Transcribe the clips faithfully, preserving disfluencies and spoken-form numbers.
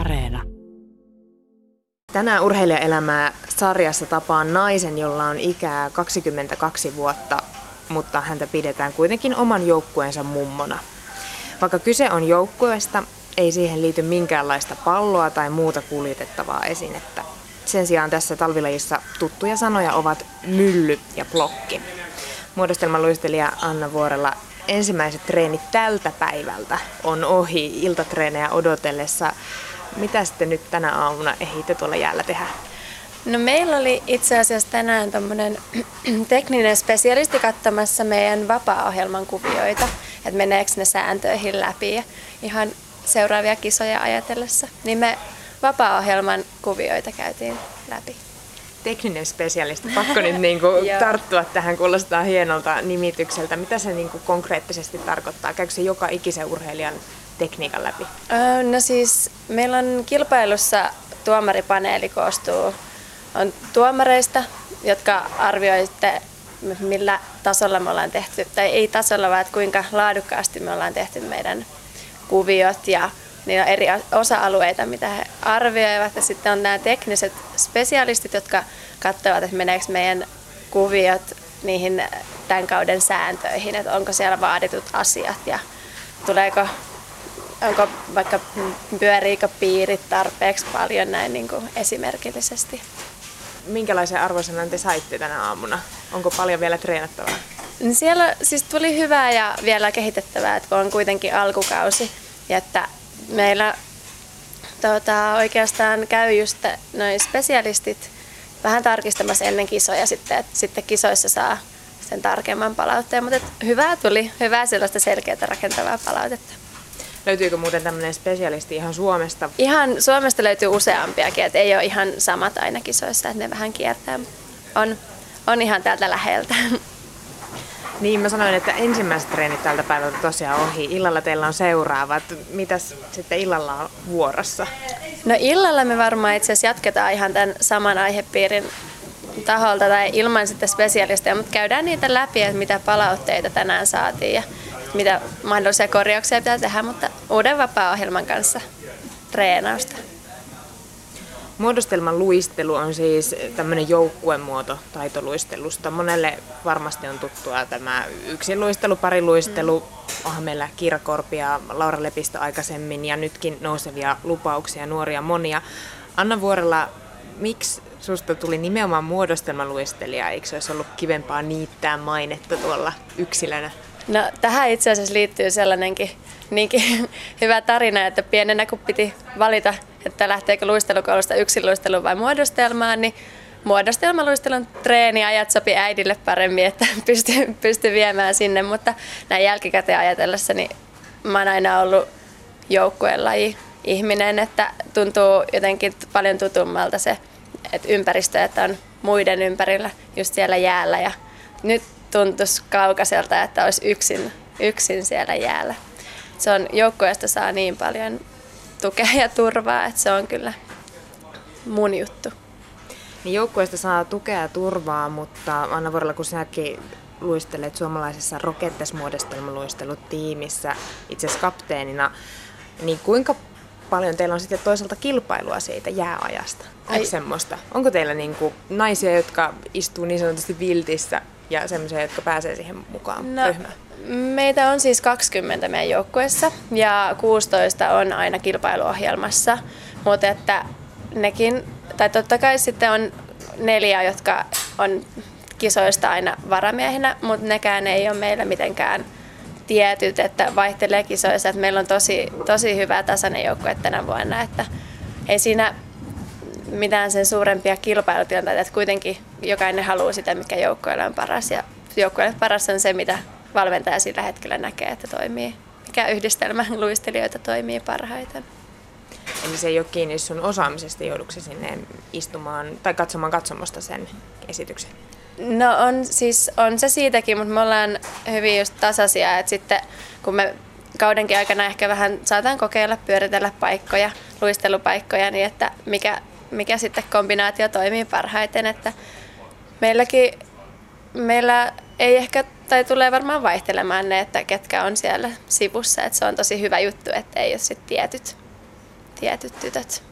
Areena. Tänään Urheilijaelämää sarjassa tapaan naisen, jolla on ikää kaksikymmentäkaksi vuotta, mutta häntä pidetään kuitenkin oman joukkueensa mummona. Vaikka kyse on joukkueesta, ei siihen liity minkäänlaista palloa tai muuta kuljetettavaa esinettä. Sen sijaan tässä talvilajissa tuttuja sanoja ovat mylly ja blokki. Muodostelmaluistelija Anna Vuorela, ensimmäiset treenit tältä päivältä on ohi iltatreenejä odotellessa. Mitä sitten nyt tänä aamuna ehditte tuolla jäällä tehdä? No meillä oli itse asiassa tänään tämmöinen tekninen spesialisti katsomassa meidän vapaa-ohjelman kuvioita, että meneekö ne sääntöihin läpi ja ihan seuraavia kisoja ajatellessa. Niin me vapaa-ohjelman kuvioita käytiin läpi. Tekninen spesialisti, pakko nyt niinku tarttua tähän, kuulostaa hienolta nimitykseltä. Mitä se niinku konkreettisesti tarkoittaa? Käykö se joka ikisen urheilijan tekniikan läpi? Öö, no siis meillä on kilpailussa tuomaripaneeli koostuu on tuomareista, jotka arvioivat, millä tasolla me ollaan tehty, tai ei tasolla, vaan kuinka laadukkaasti me ollaan tehty meidän kuviot ja niillä on eri osa-alueita, mitä he arvioivat. Ja sitten on nämä tekniset spesialistit, jotka katsovat, että meneekö meidän kuviot niihin tämän kauden sääntöihin, että onko siellä vaaditut asiat ja tuleeko, onko vaikka pyöriikö piirit tarpeeksi paljon näin niin kuin esimerkillisesti. Minkälaisen arvosanan te saitte tänä aamuna? Onko paljon vielä treenattavaa? No siellä siis tuli hyvää ja vielä kehitettävää, että on kuitenkin alkukausi ja että meillä tuota, oikeastaan käy just noi spesialistit vähän tarkistamassa ennen kisoja sitten, että sitten kisoissa saa sen tarkemman palautteen, mutta hyvää tuli, hyvää sellaista selkeää rakentavaa palautetta. Löytyykö muuten tämmöinen spesialisti ihan Suomesta? Ihan Suomesta löytyy useampiakin, että ei ole ihan samat aina kisoissa, että ne vähän kiertää. On, on ihan täältä läheltä. Niin, mä sanoin, että ensimmäiset treenit tältä päivältä tosiaan ohi. Illalla teillä on seuraavat. Mitäs sitten illalla on vuorossa? No illalla me varmaan itse asiassa jatketaan ihan tämän saman aihepiirin taholta tai ilman sitten spesialisteja, mutta käydään niitä läpi, että mitä palautteita tänään saatiin ja mitä mahdollisia korjauksia pitää tehdä, mutta uuden vapaa-ohjelman kanssa treenausta. Muodostelman luistelu on siis tämmöinen joukkuemuoto taitoluistelusta. Monelle varmasti on tuttua tämä yksin luistelu, pariluistelu. Mm. Onhan meillä Kiira Korpi ja Laura Lepistö aikaisemmin ja nytkin nousevia lupauksia, nuoria monia. Anna Vuorela, miksi susta tuli nimenomaan muodostelmaluistelija? Eikö se olisi ollut kivempaa niittää mainetta tuolla yksilönä? No tähän itse asiassa liittyy sellainenkin niinkin hyvä tarina, että pienenä kun piti valita, että lähteekö luistelukoulusta yksinluisteluun vai muodostelmaan, niin muodostelmaluistelun treeniajat sopi äidille paremmin, että pystyi, pystyi viemään sinne, mutta näin jälkikäteen ajatellessa, niin mä oon aina ollut joukkueenlaji ihminen, että tuntuu jotenkin paljon tutummalta se, että ympäristö, että on muiden ympärillä just siellä jäällä ja nyt tuntuisi kaukaiselta, että olisi yksin, yksin siellä jäällä. Se on, joukkueesta saa niin paljon tukea ja turvaa, että se on kyllä mun juttu. Niin joukkueesta saa tukea ja turvaa, mutta Anna Vuorela, kun sinäkin luistelet suomalaisessa Rockettes-muodostelmaluistelutiimissä itse asiassa kapteenina, niin kuinka paljon teillä on sitten toisaalta kilpailua siitä jääajasta? Onko semmoista? Onko teillä niinku naisia, jotka istuu niin sanotusti viltissä ja semmoisia, jotka pääsee siihen mukaan no, ryhmään? Meitä on siis kaksikymmentä meidän joukkueessa ja kuusitoista on aina kilpailuohjelmassa, mutta että nekin, tai totta kai sitten on neljä, jotka on kisoista aina varamiehinä, mutta nekään ei ole meillä mitenkään tietyt, että vaihtelee kisoissa, että meillä on tosi, tosi hyvä tasainen joukkue tänä vuonna, että ei siinä mitään sen suurempia kilpailutilanteita, että kuitenkin jokainen haluaa sitä, mikä joukkueelle on paras ja joukkueelle paras on se, mitä valmentaja sillä hetkellä näkee, että toimii, mikä yhdistelmä luistelijoita toimii parhaiten. Eli se ei ole kiinni sun osaamisesta, joudutko sinne istumaan tai katsomaan katsomosta sen esityksen? No on, siis on se siitäkin, mutta me ollaan hyvin just tasaisia, että sitten kun me kaudenkin aikana ehkä vähän saatan kokeilla pyöritellä paikkoja, luistelupaikkoja, niin että mikä, mikä sitten kombinaatio toimii parhaiten, että meilläkin meillä ei ehkä, tai tulee varmaan vaihtelemaan ne, että ketkä on siellä sivussa, että se on tosi hyvä juttu, että ei ole sitten tietyt tietyt tytöt.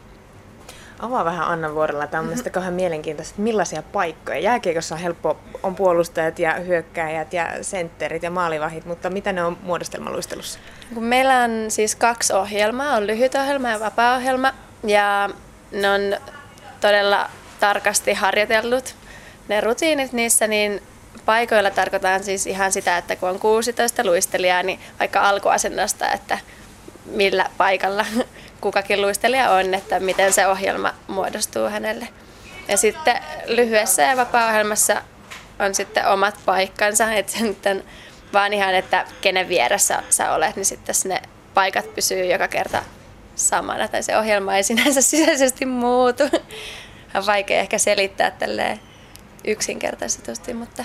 Avaa vähän Anna Vuorela. Tämä on mielestäni kauhean mielenkiintoista, että millaisia paikkoja. Jääkiekossa on helppo, on puolustajat ja hyökkääjät ja sentterit ja maalivahit, mutta mitä ne on muodostelmaluistelussa? Meillä on siis kaksi ohjelmaa, on lyhyt ohjelma ja vapaa-ohjelma, ja ne on todella tarkasti harjoitellut ne rutiinit niissä, niin paikoilla tarkoitan siis ihan sitä, että kun on kuusitoista luistelijaa, niin vaikka alkuasennosta, että millä paikalla kukakin luistelija on, että miten se ohjelma muodostuu hänelle. Ja sitten lyhyessä ja vapaa-ohjelmassa on sitten omat paikkansa, että sitten vaan ihan, että kenen vieressä sä olet, niin sitten ne paikat pysyy joka kerta samana, tai se ohjelma ei sinänsä sisäisesti muutu. On vaikea ehkä selittää tälleen yksinkertaisesti, mutta...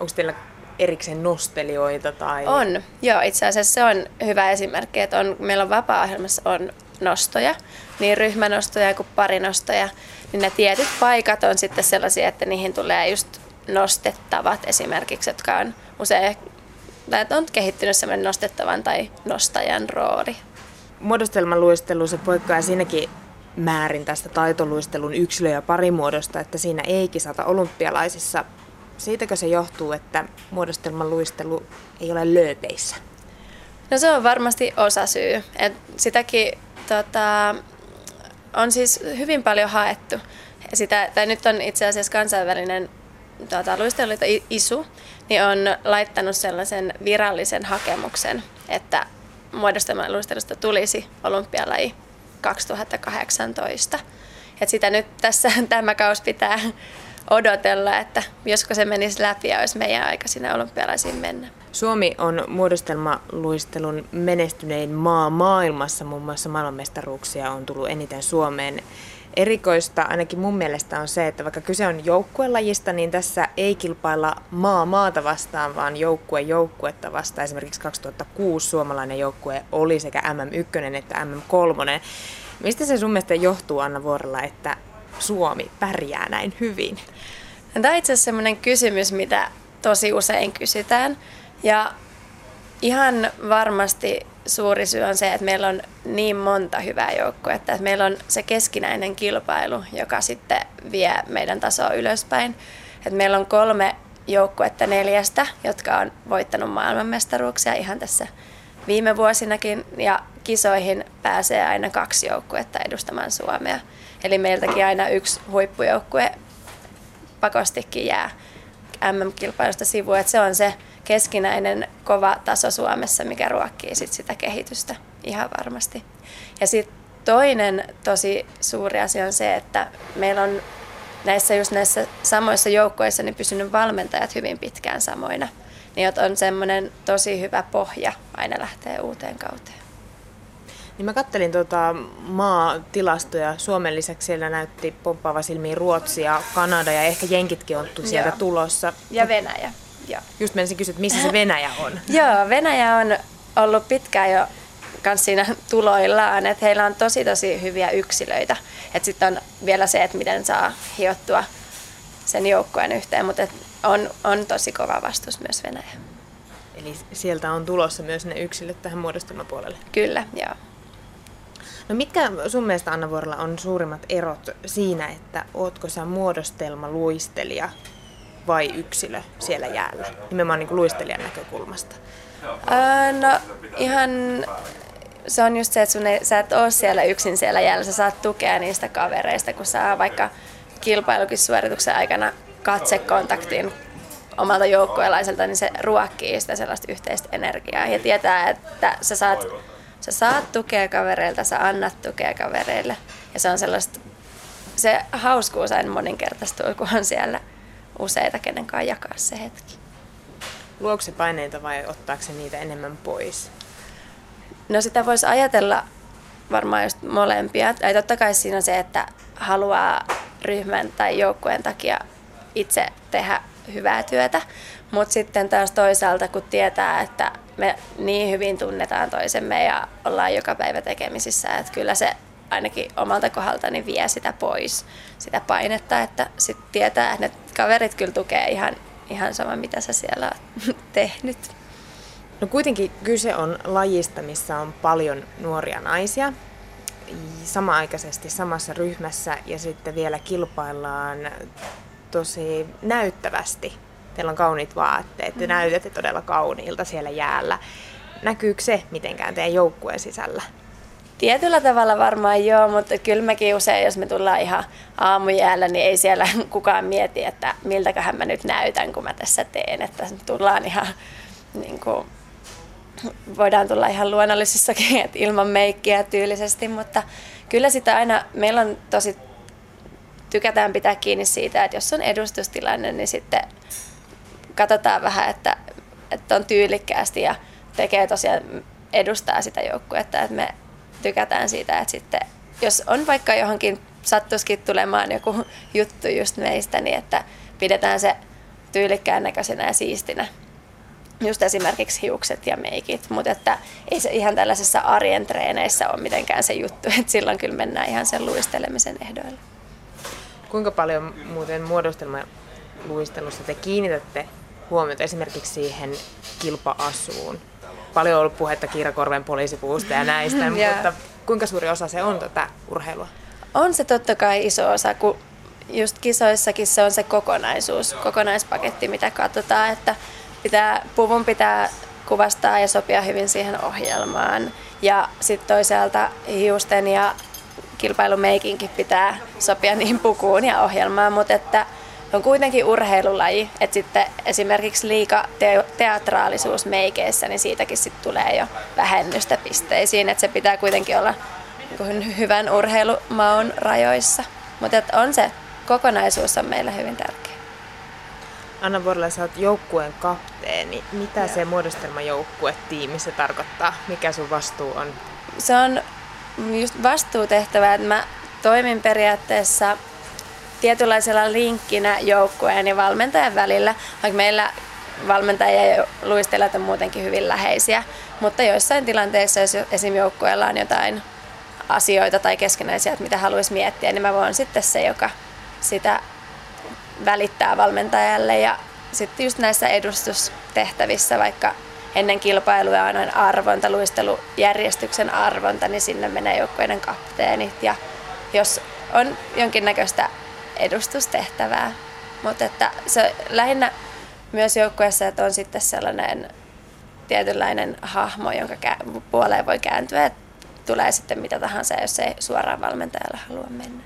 Onko teillä erikseen nostelijoita? Tai... On, joo. Itse asiassa se on hyvä esimerkki, että on, meillä on vapaa-ohjelmassa on nostoja, niin ryhmänostoja kuin parinostoja, niin ne tietyt paikat on sitten sellaisia, että niihin tulee just nostettavat esimerkiksi, jotka on usein, tai on kehittynyt sellainen nostettavan tai nostajan rooli. Muodostelmaluistelu, se poikkaa siinäkin määrin tästä taitoluistelun yksilö- ja parimuodosta, että siinä ei kisata olympialaisissa. Siitäkö se johtuu, että muodostelmaluistelu ei ole lööpeissä? No se on varmasti osasyy. Et sitäkin tota, on siis hyvin paljon haettu. Sitä, tai nyt on itse asiassa kansainvälinen tota, luisteluliitto I S U, niin on laittanut sellaisen virallisen hakemuksen, että muodostelmaluistelusta tulisi olympialaji kaksituhattakahdeksantoista. Et sitä nyt tässä tämä kausi pitää odotella, että josko se menisi läpi ja olisi meidän aika sinne olympialaisiin mennä. Suomi on muodostelmaluistelun menestynein maa maailmassa. Muun muassa maailmanmestaruuksia on tullut eniten Suomeen. Erikoista ainakin mun mielestä on se, että vaikka kyse on joukkuelajista, niin tässä ei kilpailla maa maata vastaan, vaan joukkue joukkuetta vastaan. Esimerkiksi kaksituhattakuusi suomalainen joukkue oli sekä äm äm yksi että äm äm kolme. Mistä se sun mielestä johtuu, Anna Vuorela, että Suomi pärjää näin hyvin? Tämä on itse asiassa sellainen kysymys, mitä tosi usein kysytään. Ja ihan varmasti suuri syy on se, että meillä on niin monta hyvää joukkuetta, että meillä on se keskinäinen kilpailu, joka sitten vie meidän tasoa ylöspäin. Että meillä on kolme joukkuetta neljästä, jotka on voittanut maailmanmestaruuksia ihan tässä viime vuosinakin, ja kisoihin pääsee aina kaksi joukkuetta edustamaan Suomea. Eli meiltäkin aina yksi huippujoukkue pakostikin jää äm äm-kilpailusta sivuun. Että se on se keskinäinen kova taso Suomessa, mikä ruokkii sit sitä kehitystä ihan varmasti. Ja sitten toinen tosi suuri asia on se, että meillä on näissä, just näissä samoissa joukkoissa niin pysynyt valmentajat hyvin pitkään samoina. Niin on semmoinen tosi hyvä pohja aina lähtee uuteen kauteen. Niin mä kattelin tuota maatilastoja. Suomen lisäksi siellä näytti pomppaava silmiin Ruotsi ja Kanada ja ehkä jenkitkin on sieltä Joo. tulossa. Ja Venäjä. Joo. Just menisin kysyä, että missä se Venäjä on? Joo, Venäjä on ollut pitkään jo kans siinä tuloillaan, että heillä on tosi tosi hyviä yksilöitä. Sitten on vielä se, että miten saa hiottua sen joukkueen yhteen, mutta on, on tosi kova vastus myös Venäjä. Eli sieltä on tulossa myös ne yksilöt tähän muodostelmapuolelle? Kyllä, joo. No mitkä sun mielestä, Anna Vuorela, on suurimmat erot siinä, että ootko sä muodostelmaluistelija vai yksilö siellä jäällä? Nimenomaan niin kuin luistelijan näkökulmasta. Öö, no ihan se on just se, että sun ei, sä et ole siellä yksin siellä jäällä. Sä saat tukea niistä kavereista, kun saa vaikka kilpailukin suorituksen aikana katsekontaktin omalta joukkueelaiselta, niin se ruokkii sitä sellaista yhteistä energiaa. Ja tietää, että sä saat, sä saat tukea kavereilta, sä annat tukea kavereille. Ja se on sellaista, se hauskuus aina moninkertaistuu, kun on siellä useita, kenenkaan jakaa se hetki. Luokse se paineita vai ottaako se niitä enemmän pois? No sitä voisi ajatella varmaan just molempia. Tai totta kai siinä on se, että haluaa ryhmän tai joukkueen takia itse tehdä hyvää työtä, mutta sitten taas toisaalta, kun tietää, että me niin hyvin tunnetaan toisemme ja ollaan joka päivä tekemisissä, että kyllä se ainakin omalta kohdaltani vie sitä pois, sitä painetta, että sitten tietää, että ne kaverit kyllä tukee ihan, ihan sama, mitä sä siellä oot tehnyt. No kuitenkin kyse on lajista, missä on paljon nuoria naisia. samaaikaisesti samassa ryhmässä ja sitten vielä kilpaillaan tosi näyttävästi. Teillä on kauniit vaatteet, te mm. näytätte todella kauniilta siellä jäällä. Näkyykö se mitenkään teidän joukkueen sisällä? Tietyllä tavalla varmaan joo, mutta kyllä mekin usein, jos me tullaan ihan aamujäällä, niin ei siellä kukaan mieti, että miltäköhän mä nyt näytän, kun mä tässä teen. Että tullaan ihan, niin kuin, voidaan tulla ihan luonnollisissakin, että ilman meikkiä tyylisesti, mutta kyllä sitä aina, meillä on tosi, tykätään pitää kiinni siitä, että jos on edustustilanne, niin sitten katsotaan vähän, että, että on tyylikkäästi ja tekee tosiaan, edustaa sitä joukkuetta, että me tykätään siitä, että sitten jos on vaikka johonkin sattuisikin tulemaan joku juttu just meistä, niin että pidetään se tyylikkään näköisenä ja siistinä. Just esimerkiksi hiukset ja meikit, mutta että ei se ihan tällaisessa arjen treeneissä ole mitenkään se juttu, että silloin kyllä mennään ihan sen luistelemisen ehdoilla. Kuinka paljon muuten muodostelmaluistelussa te kiinnitätte huomiota esimerkiksi siihen kilpa-asuun? Paljon on ollut puhetta Kiira Korven poliisipuusta ja näistä, yeah. mutta kuinka suuri osa se on tätä urheilua? On se totta kai iso osa, kun just kisoissakin se on se kokonaisuus, kokonaispaketti, mitä katsotaan, että pitää, puvun pitää kuvastaa ja sopia hyvin siihen ohjelmaan. Ja sitten toisaalta hiusten ja kilpailumeikinkin pitää sopia niin pukuun ja ohjelmaan, mutta että on kuitenkin urheilulaji, että sitten esimerkiksi liika te- teatraalisuus meikeissä, niin siitäkin sitten tulee jo vähennystä pisteisiin, että se pitää kuitenkin olla hyvän urheilumaun rajoissa. Mutta on se kokonaisuus on meillä hyvin tärkeä. Anna Vuorela, sä oot joukkueen kapteeni. Mitä Joo. se muodostelmajoukkue tiimissä tarkoittaa? Mikä sun vastuu on? Se on just vastuutehtävä, että mä toimin periaatteessa tietynlaisella linkkinä joukkueen ja valmentajan välillä, vaikka meillä valmentajia ja luistelijat on muutenkin hyvin läheisiä, mutta joissain tilanteissa, jos esim. Joukkueella on jotain asioita tai keskenäisiä, mitä haluaisi miettiä, niin mä voin sitten se, joka sitä välittää valmentajalle. Ja sitten just näissä edustustehtävissä, vaikka ennen kilpailuja on aina arvonta, luistelujärjestyksen arvonta, niin sinne menee joukkueiden kapteenit. Ja jos on jonkinnäköistä edustustehtävää, mutta että se lähinnä myös joukkueessa, että on sitten sellainen tietynlainen hahmo, jonka puoleen voi kääntyä, että tulee sitten mitä tahansa, jos ei suoraan valmentajalla halua mennä.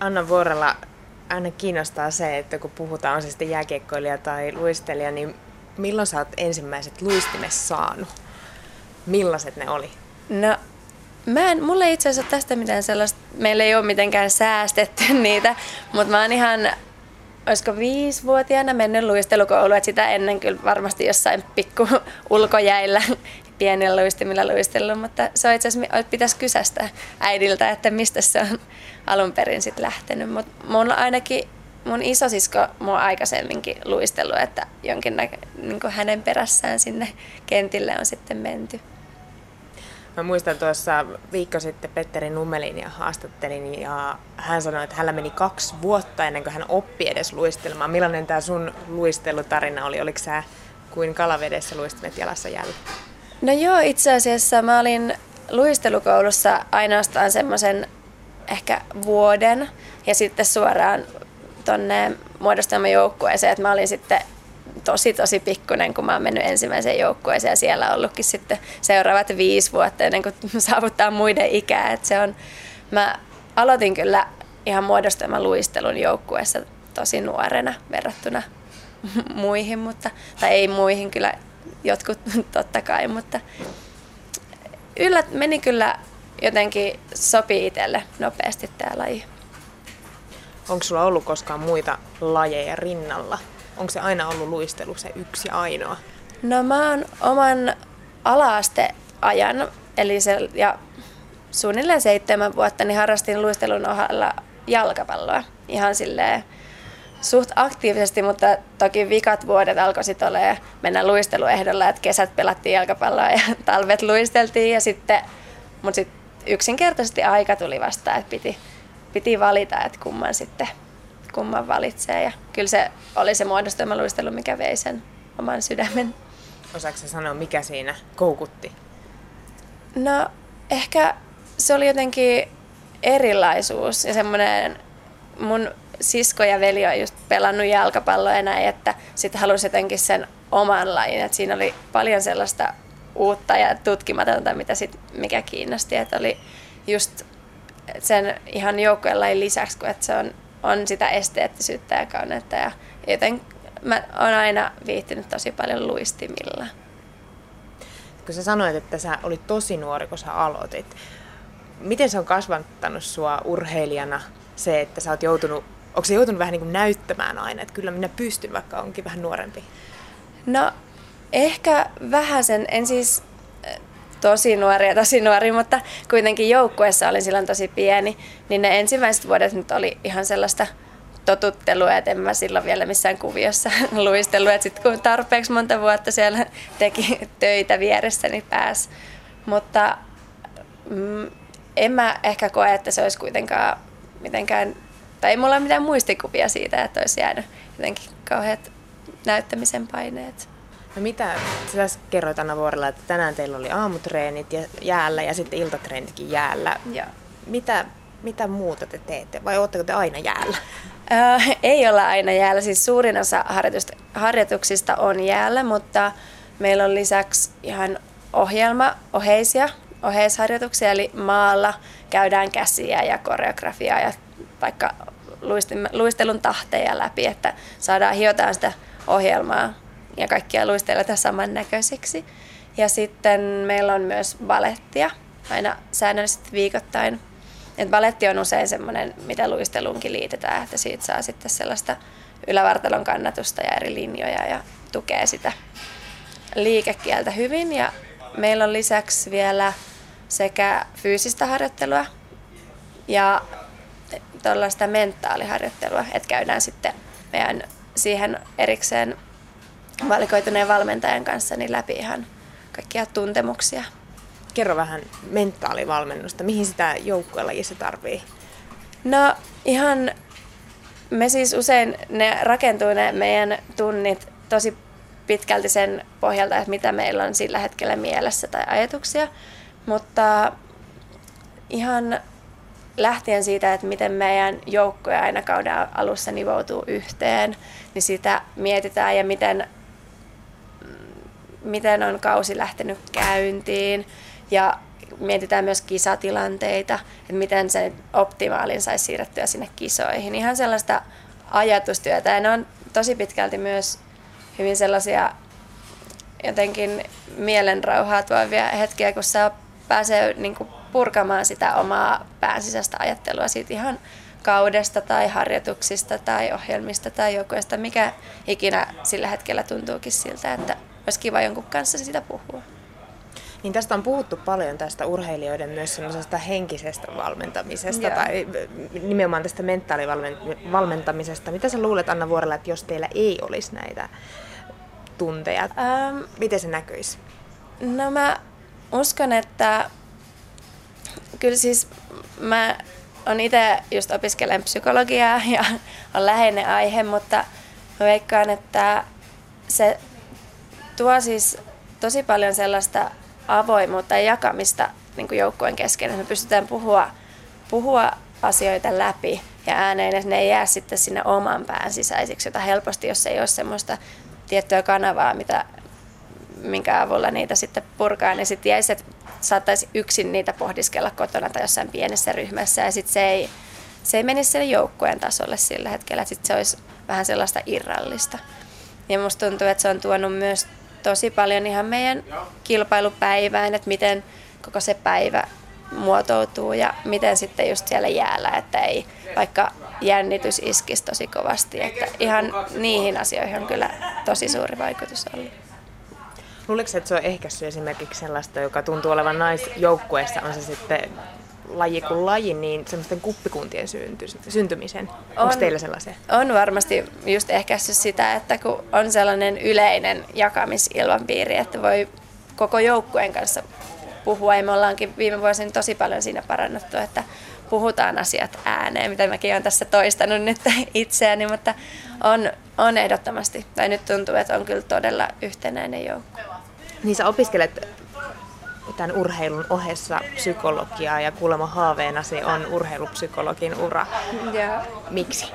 Anna Vuorela, aina kiinnostaa se, että kun puhutaan on se sitten jääkiekkoilija tai luistelija, niin milloin sä oot ensimmäiset luistimet saanut? Millaiset ne oli? No, Mä en, mulla ei itse asiassa tästä mitään sellaista, meillä ei ole mitenkään säästetty niitä, mutta mä oon ihan, olisiko viisivuotiaana mennyt luistelukouluun, että sitä ennen kyllä varmasti jossain pikku ulkojäillä pienillä luistimilla luistellut, mutta se on itse asiassa, pitäisi kysästä äidiltä, että mistä se on alun perin sitten lähtenyt, mutta mulla ainakin mun isosisko mua aikaisemminkin luistellut, että jonkin näkö, niin kuin hänen perässään sinne kentille on sitten menty. Mä muistan tuossa viikko sitten Petteri Nummelin ja haastattelin ja hän sanoi, että hänellä meni kaksi vuotta ennen kuin hän oppi edes luistelemaan. Millainen tämä sun luistelutarina oli? Oliko sä kuin kalavedessä luistimet jalassa jälleen? No joo, itse asiassa mä olin luistelukoulussa ainoastaan semmoisen ehkä vuoden ja sitten suoraan tonne muodostelmajoukkueeseen, että mä olin sitten tosi tosi pikkunen, kun mä oon mennyt ensimmäiseen joukkueeseen ja siellä on ollutkin sitten seuraavat viisi vuotta ennen kuin saavuttaa muiden ikää. Et se on, mä aloitin kyllä ihan muodostamaan luistelun joukkueessa tosi nuorena verrattuna muihin, mutta, tai ei muihin kyllä, jotkut totta kai, mutta yllät meni kyllä jotenkin sopii itselle nopeasti tää laji. Onko sulla ollut koskaan muita lajeja rinnalla? Onko se aina ollut luistelu se yksi ja ainoa? No mä oon oman ala-asteajan, eli se, ja suunnilleen seitsemän vuotta, niin harrastin luistelun ohella jalkapalloa. Ihan silleen suht aktiivisesti, mutta toki vikat vuodet alkoi sit olemaan mennä luisteluehdolla, että kesät pelattiin jalkapalloa ja talvet luisteltiin. Ja sitten, mut sit yksinkertaisesti aika tuli vastaan, että piti, piti valita, että kumman sitten kumman valitsee ja kyllä se oli se muodostelmaluistelu, mikä vei sen oman sydämen. Osaatko sä sanoa, mikä siinä koukutti? No ehkä se oli jotenkin erilaisuus ja semmoinen, mun sisko ja veli on just pelannut jalkapalloa ja näin, että sitten halusi jotenkin sen oman lajin, että siinä oli paljon sellaista uutta ja tutkimatonta, mitä sit, mikä kiinnosti, että oli just sen ihan joukkueen lajin lisäksi, kun että se on, on sitä esteettisyyttä ja kauneutta ja joten mä oon aina viihtynyt tosi paljon luistimilla. Kun sä sanoit, että sä olit tosi nuori, kun sä aloitit, miten se on kasvattanut sua urheilijana se, että sä oot joutunut, onko se joutunut vähän niin kuin näyttämään aina, että kyllä minä pystyn, vaikka onkin vähän nuorempi? No ehkä vähän sen, en siis tosi nuori ja tosi nuori, mutta kuitenkin joukkueessa olin silloin tosi pieni, niin ne ensimmäiset vuodet nyt oli ihan sellaista totuttelua, että en mä silloin vielä missään kuviossa luistellut, että sitten kun tarpeeksi monta vuotta siellä teki töitä vieressä, niin pääsi. Mutta mm, en mä ehkä koe, että se olisi kuitenkaan mitenkään, tai ei mulla ole mitään muistikuvia siitä, että olisi jäänyt jotenkin kauheat näyttämisen paineet. No mitä, sä kerroit Anna Vuorela, että tänään teillä oli aamutreenit ja jäällä ja sitten iltatreenitkin jäällä. Joo. Mitä, mitä muuta te teette vai ootteko te aina jäällä? Äh, ei olla aina jäällä, siis suurin osa harjoituksista on jäällä, mutta meillä on lisäksi ihan ohjelma, oheisia, oheisharjoituksia, eli maalla käydään käsiä ja koreografiaa ja vaikka luistelun tahteja läpi, että saadaan hiotaan sitä ohjelmaa ja kaikkia luistelijoita samannäköisiksi. Ja sitten meillä on myös balettia, aina säännöllisesti viikoittain. Et baletti on usein semmoinen, mitä luisteluunkin liitetään, että siitä saa sitten sellaista ylävartalon kannatusta ja eri linjoja ja tukee sitä liikekieltä hyvin. Ja meillä on lisäksi vielä sekä fyysistä harjoittelua ja tuollaista mentaaliharjoittelua, että käydään sitten meidän siihen erikseen valikoituneen valmentajan kanssa niin läpi ihan kaikkia tuntemuksia. Kerro vähän mentaalivalmennusta. Mihin sitä joukkuelajissa tarvii? No ihan, me siis usein ne rakentuu ne meidän tunnit tosi pitkälti sen pohjalta, että mitä meillä on sillä hetkellä mielessä tai ajatuksia. Mutta ihan lähtien siitä, että miten meidän joukkoja aina kauden alussa nivoutuu yhteen, niin sitä mietitään ja miten, miten on kausi lähtenyt käyntiin. Ja mietitään myös kisatilanteita, että miten sen optimaalin saisi siirrettyä sinne kisoihin. Ihan sellaista ajatustyötä. Ja ne on tosi pitkälti myös hyvin sellaisia jotenkin mielenrauhaa tuovia hetkiä, kun sä pääsee niin kuin purkamaan sitä omaa päänsisäistä ajattelua siitä ihan kaudesta tai harjoituksista tai ohjelmista tai joukkueesta, mikä ikinä sillä hetkellä tuntuukin siltä, että olisi kiva jonkun kanssa sitä puhua. Niin tästä on puhuttu paljon tästä urheilijoiden myös semmoisesta henkisestä valmentamisesta. Joo. Tai nimenomaan tästä mentaalivalmentamisesta. Mitä sä luulet, Anna Vuorela, että jos teillä ei olisi näitä tunteja, ähm, miten se näkyisi? No mä uskon, että kyllä siis mä on itse just opiskelen psykologiaa ja on läheinen aihe, mutta mä veikkaan, että se tuo siis tosi paljon sellaista avoimuutta ja jakamista niin kuin joukkueen kesken, että me pystytään puhua, puhua asioita läpi ja ääneen, että ne ei jää sitten sinne oman pään sisäisiksi, jota helposti, jos ei ole semmoista tiettyä kanavaa, mitä, minkä avulla niitä sitten purkaa, niin sitten jäisi, että saattaisi yksin niitä pohdiskella kotona tai jossain pienessä ryhmässä ja sitten se ei, se ei menisi sen joukkueen tasolle sillä hetkellä, että sitten se olisi vähän sellaista irrallista. Ja musta tuntuu, että se on tuonut myös tosi paljon ihan meidän kilpailupäivään, että miten koko se päivä muotoutuu ja miten sitten just siellä jäällä, että ei vaikka jännitys iskisi tosi kovasti. Että ihan niihin asioihin on kyllä tosi suuri vaikutus ollut. Luuletko, että se on ehkäissyt esimerkiksi sellaista, joka tuntuu olevan naisjoukkueessa, on se sitten laji kuin laji, niin semmoisten kuppikuntien synty, syntymisen. On, onko teillä sellaisia? On varmasti just ehkäissyt sitä, että kun on sellainen yleinen jakamisilmapiiri, että voi koko joukkueen kanssa puhua. Ja me ollaankin viime vuosina tosi paljon siinä parannuttu, että puhutaan asiat ääneen, mitä mäkin olen tässä toistanut nyt itseäni, mutta on, on ehdottomasti. Tai nyt tuntuu, että on kyllä todella yhtenäinen joukko. Niin sä opiskelet tämän urheilun ohessa psykologiaa ja kuulemma haaveena se on urheilupsykologin ura. Ja. Miksi?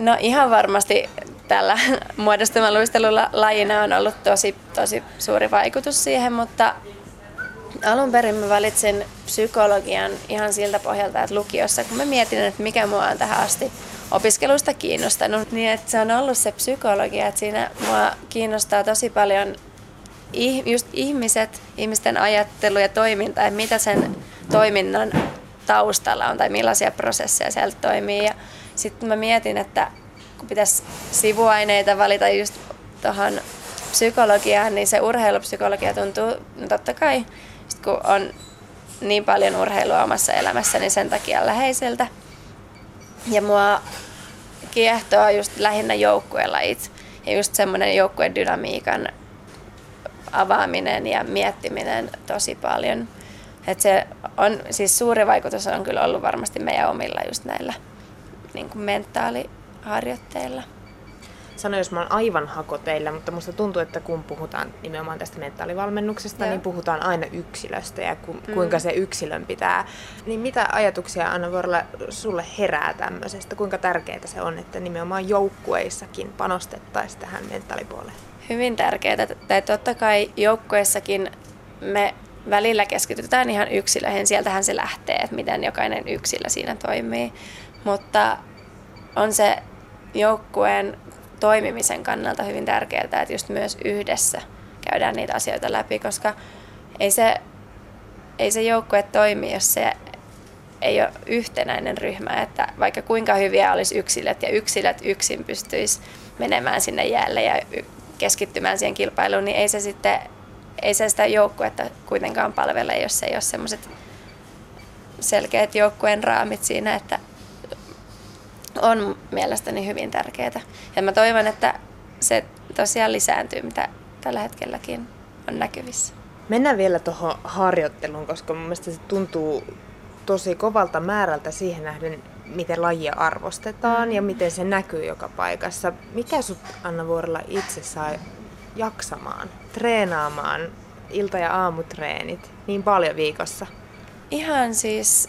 No ihan varmasti tällä muodostumaluistelulla lajina on ollut tosi, tosi suuri vaikutus siihen, mutta alun perin mä valitsin psykologian ihan siltä pohjalta, että lukiossa kun mä mietin, että mikä mua on tähän asti opiskelusta kiinnostanut, niin että se on ollut se psykologia, että siinä mua kiinnostaa tosi paljon just ihmiset, ihmisten ajattelu ja toiminta, että mitä sen toiminnan taustalla on tai millaisia prosesseja siellä toimii. Ja sitten mä mietin, että kun pitäisi sivuaineita valita just tuohon psykologiaan, niin se urheilupsykologia tuntuu, no totta kai, sit kun on niin paljon urheilua omassa elämässä, niin sen takia läheiseltä. Ja mua kiehtoo just lähinnä joukkuelajit ja just semmoinen joukkuedynamiikan avaaminen ja miettiminen tosi paljon. Et se on, siis suuri vaikutus on kyllä ollut varmasti meidän omilla just näillä niin kuin mentaaliharjoitteilla. Sano, jos mä oon aivan hako teillä, mutta musta tuntuu, että kun puhutaan nimenomaan tästä mentaalivalmennuksesta, Joo. niin puhutaan aina yksilöstä ja ku, kuinka mm. se yksilön pitää. Niin mitä ajatuksia, Anna Vuorela, sulle herää tämmöisestä? Kuinka tärkeää se on, että nimenomaan joukkueissakin panostettaisiin tähän mentaalipuoleen? Hyvin tärkeää. Tai totta kai joukkueissakin me välillä keskitytään ihan yksilöihin. Sieltähän se lähtee, että miten jokainen yksilö siinä toimii. Mutta on se joukkueen toimimisen kannalta hyvin tärkeää, että just myös yhdessä käydään niitä asioita läpi, koska ei se, ei se joukkue toimi, jos se ei ole yhtenäinen ryhmä, että vaikka kuinka hyviä olisi yksilöt ja yksilöt yksin pystyisi menemään sinne jäälle ja keskittymään siihen kilpailuun, niin ei se, sitten, ei se sitä joukkuetta kuitenkaan palvele, jos ei ole sellaiset selkeät joukkueen raamit siinä, että on mielestäni hyvin tärkeää. Ja mä toivon, että se tosiaan lisääntyy, mitä tällä hetkelläkin on näkyvissä. Mennään vielä tuohon harjoitteluun, koska mun mielestä se tuntuu tosi kovalta määrältä siihen nähden, miten lajia arvostetaan ja miten se näkyy joka paikassa. Mikä sut, Anna Vuorela, itse sai jaksamaan, treenaamaan ilta- ja aamutreenit niin paljon viikossa? Ihan siis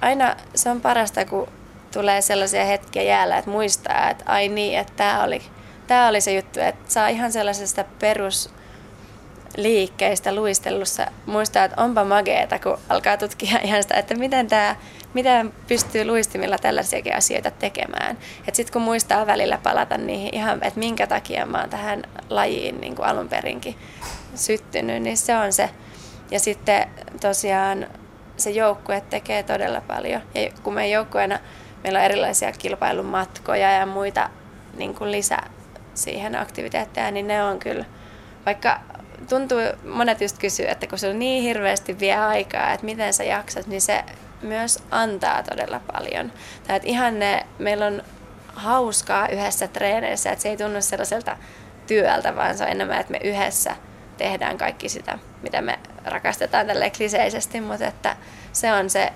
aina se on parasta, kun tulee sellaisia hetkiä jäällä, että muistaa, että ai niin, että tämä oli, tämä oli se juttu, että saa ihan sellaisesta perusliikkeistä luistelussa muistaa, että onpa mageeta, kun alkaa tutkia ihan sitä, että miten, tämä, miten pystyy luistimilla tällaisiakin asioita tekemään. Sitten kun muistaa välillä palata niihin ihan, että minkä takia mä oon tähän lajiin niin kuin alun perinkin syttynyt, niin se on se. Ja sitten tosiaan se joukkue tekee todella paljon. Ja kun me joukkueena meillä on erilaisia kilpailumatkoja ja muita niin kuin lisä siihen aktiviteetteja, niin ne on kyllä, vaikka tuntuu, monet just kysyy, että kun se on niin hirveästi vie aikaa, että miten sä jaksat, niin se myös antaa todella paljon. Tai että ihan ne, meillä on hauskaa yhdessä treeneissä, että se ei tunnu sellaiselta työltä, vaan se on enemmän, että me yhdessä tehdään kaikki sitä, mitä me rakastetaan tälleen kliseisesti, mutta että se on se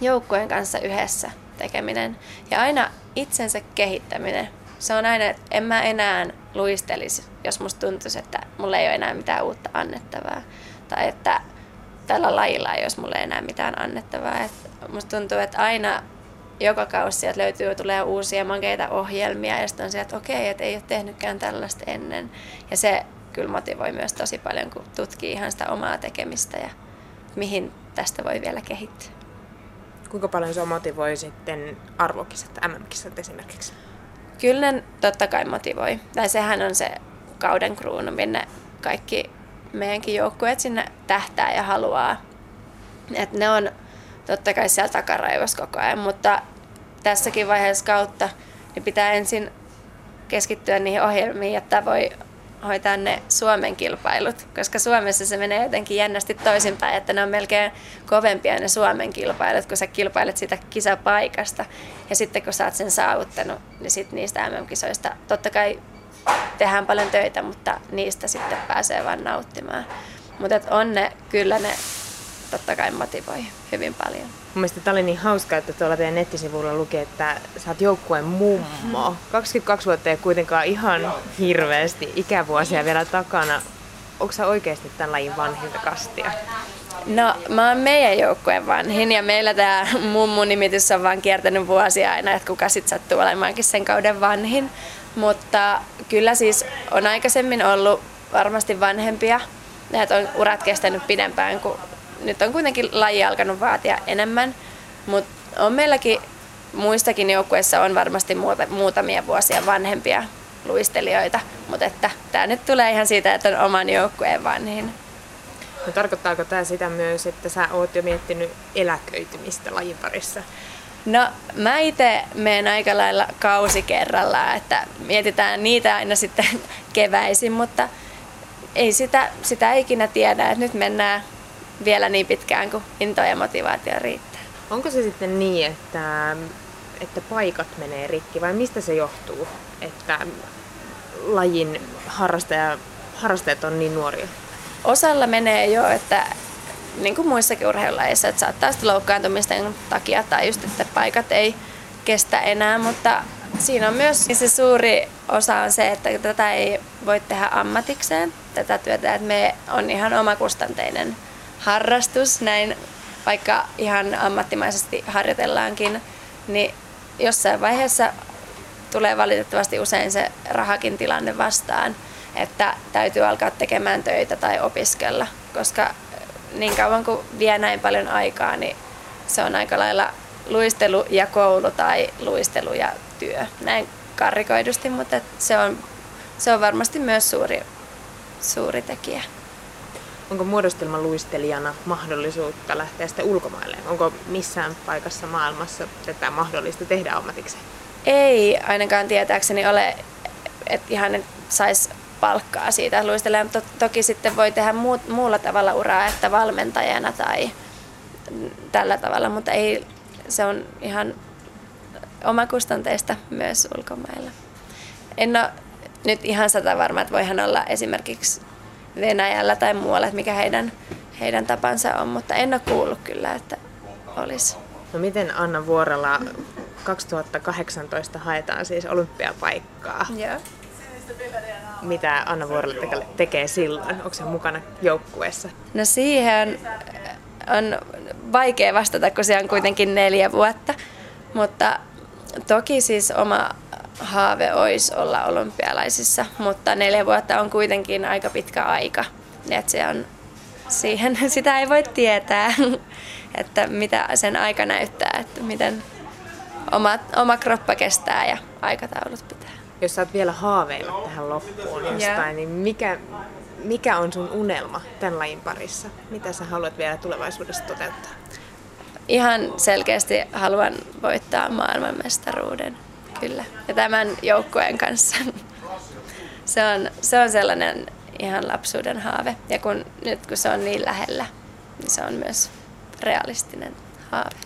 joukkueen kanssa yhdessä tekeminen ja aina itsensä kehittäminen. Se on aina, että en mä enää luistelisi, jos musta tuntuisi, että mulla ei ole enää mitään uutta annettavaa. Tai että tällä lajilla ei olisi mulle enää mitään annettavaa. Et musta tuntuu, että aina joka kausi sieltä löytyy, tulee uusia makeita ohjelmia ja sitten on se, että okei, että ei ole tehnytkään tällaista ennen. Ja se kyllä motivoi myös tosi paljon, kun tutkii ihan sitä omaa tekemistä ja mihin tästä voi vielä kehittyä. Kuinka paljon se motivoi sitten arvokisat, M M-kisat esimerkiksi? Kyllä ne totta kai motivoi. Tai sehän on se kauden kruunu, minne kaikki meidänkin joukkueet sinne tähtää ja haluaa. Et ne on totta kai siellä takaraivossa koko ajan, mutta tässäkin vaiheessa kautta niin pitää ensin keskittyä niihin ohjelmiin, jotta voi hoitaa ne Suomen kilpailut, koska Suomessa se menee jotenkin jännästi toisinpäin, että ne on melkein kovempia ne Suomen kilpailut, kun sä kilpailet sitä kisapaikasta. Ja sitten kun sä oot sen saavuttanut, niin sit niistä M M-kisoista totta kai tehdään paljon töitä, mutta niistä sitten pääsee vaan nauttimaan. Mutta on ne, kyllä ne totta kai motivoi hyvin paljon. Mun mielestä tää oli niin hauska, että tuolla teidän nettisivuilla luki, että sä oot joukkueen mummo. kaksikymmentäkaksi vuotta ei kuitenkaan ihan hirveästi ikävuosia vielä takana. onko sä oikeasti tämän lajin vanhinta kastia? No, mä oon meidän joukkueen vanhin ja meillä tää mummu-nimitys on vaan kiertänyt vuosia aina, että kuka sit sattuu olemaankin sen kauden vanhin. Mutta kyllä siis on aikaisemmin ollut varmasti vanhempia, että on urat kestänyt pidempään, kun nyt on kuitenkin laji alkanut vaatia enemmän. Mutta on meilläkin muistakin joukkueissa on varmasti muuta, muutamia vuosia vanhempia luistelijoita, mutta tämä nyt tulee ihan siitä, että on oman joukkueen vanhin. No, tarkoittaako tämä sitä myös, että sä oot jo miettinyt eläköitymistä lajin parissa? No, mä itse menen aika lailla kausi kerrallaan, että mietitään niitä aina sitten keväisin, mutta ei sitä, sitä ikinä tiedä, että nyt mennään vielä niin pitkään, kun into ja motivaatio riittää. Onko se sitten niin, että, että paikat menee rikki vai mistä se johtuu, että lajin harrastaja, harrastajat on niin nuoria? Osalla menee jo, että niin kuin muissakin urheilulajeissa, että saattaa sitä loukkaantumisten takia tai just, että paikat ei kestä enää, mutta siinä on myös se suuri osa on se, että tätä ei voi tehdä ammatikseen, tätä työtä, että me on ihan omakustanteinen harrastus, näin vaikka ihan ammattimaisesti harjoitellaankin, niin jossain vaiheessa tulee valitettavasti usein se rahakin tilanne vastaan, että täytyy alkaa tekemään töitä tai opiskella, koska niin kauan kuin vie näin paljon aikaa, niin se on aika lailla luistelu ja koulu tai luistelu ja työ. Näin karrikoidusti, mutta se on, se on varmasti myös suuri, suuri tekijä. Onko muodostelmaluistelijana mahdollisuutta lähteä sitten ulkomaille? Onko missään paikassa maailmassa tätä mahdollista tehdä ammatikseen? Ei ainakaan tietääkseni ole, että ihan saisi palkkaa siitä luistelemaan. To- toki sitten voi tehdä muu- muulla tavalla uraa, että valmentajana tai tällä tavalla, mutta ei, se on ihan omakustanteista myös ulkomailla. En ole nyt ihan sata varma, että voihan olla esimerkiksi Venäjällä tai muualla, että mikä heidän, heidän tapansa on, mutta en ole kuullut kyllä, että olisi. No miten Anna Vuorela, kaksituhattakahdeksantoista haetaan siis olympiapaikkaa. Joo. Mitä Anna Vuorela tekee silloin? Onko se mukana joukkueessa? No siihen on vaikea vastata, kun se on kuitenkin neljä vuotta. Mutta toki siis oma haave olisi olla olympialaisissa, mutta neljä vuotta on kuitenkin aika pitkä aika. Et se on siihen, sitä ei voi tietää, että mitä sen aika näyttää, että miten oma, oma kroppa kestää ja aikataulut pitää. Jos sä oot vielä haaveilla tähän loppuun jostain, yeah. niin mikä, mikä on sun unelma tämän lajin parissa? Mitä sä haluat vielä tulevaisuudessa toteuttaa? Ihan selkeästi haluan voittaa maailmanmestaruuden, kyllä. Ja tämän joukkueen kanssa. Se on, se on sellainen ihan lapsuuden haave. Ja kun, nyt kun se on niin lähellä, niin se on myös realistinen haave.